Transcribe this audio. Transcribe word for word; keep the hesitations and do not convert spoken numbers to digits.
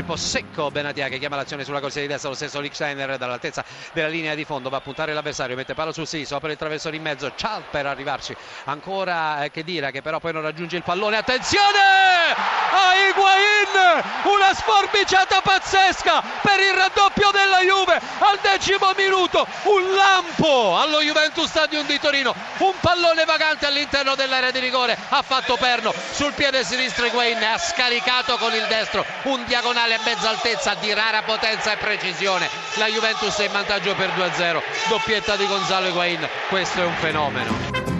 anticipo secco Benatia che chiama l'azione sulla corsia di destra, lo stesso Lichtsteiner dall'altezza della linea di fondo va a puntare l'avversario, mette palo sul sinistro, apre il traversone in mezzo, ciao per arrivarci ancora Khedira che però poi non raggiunge il pallone, attenzione a Higuain, una sforbiciata pazzesca per il raddoppio della Juve al decimo minuto, un lampo allo Juventus Stadium di Torino, un pallone vagante all'interno dell'area di rigore, ha fatto perno sul piede sinistro Higuain, ha scaricato con il destro un diagonale a mezza altezza di rara potenza e precisione, la Juventus è in vantaggio per due a zero, doppietta di Gonzalo Higuain, questo è un fenomeno.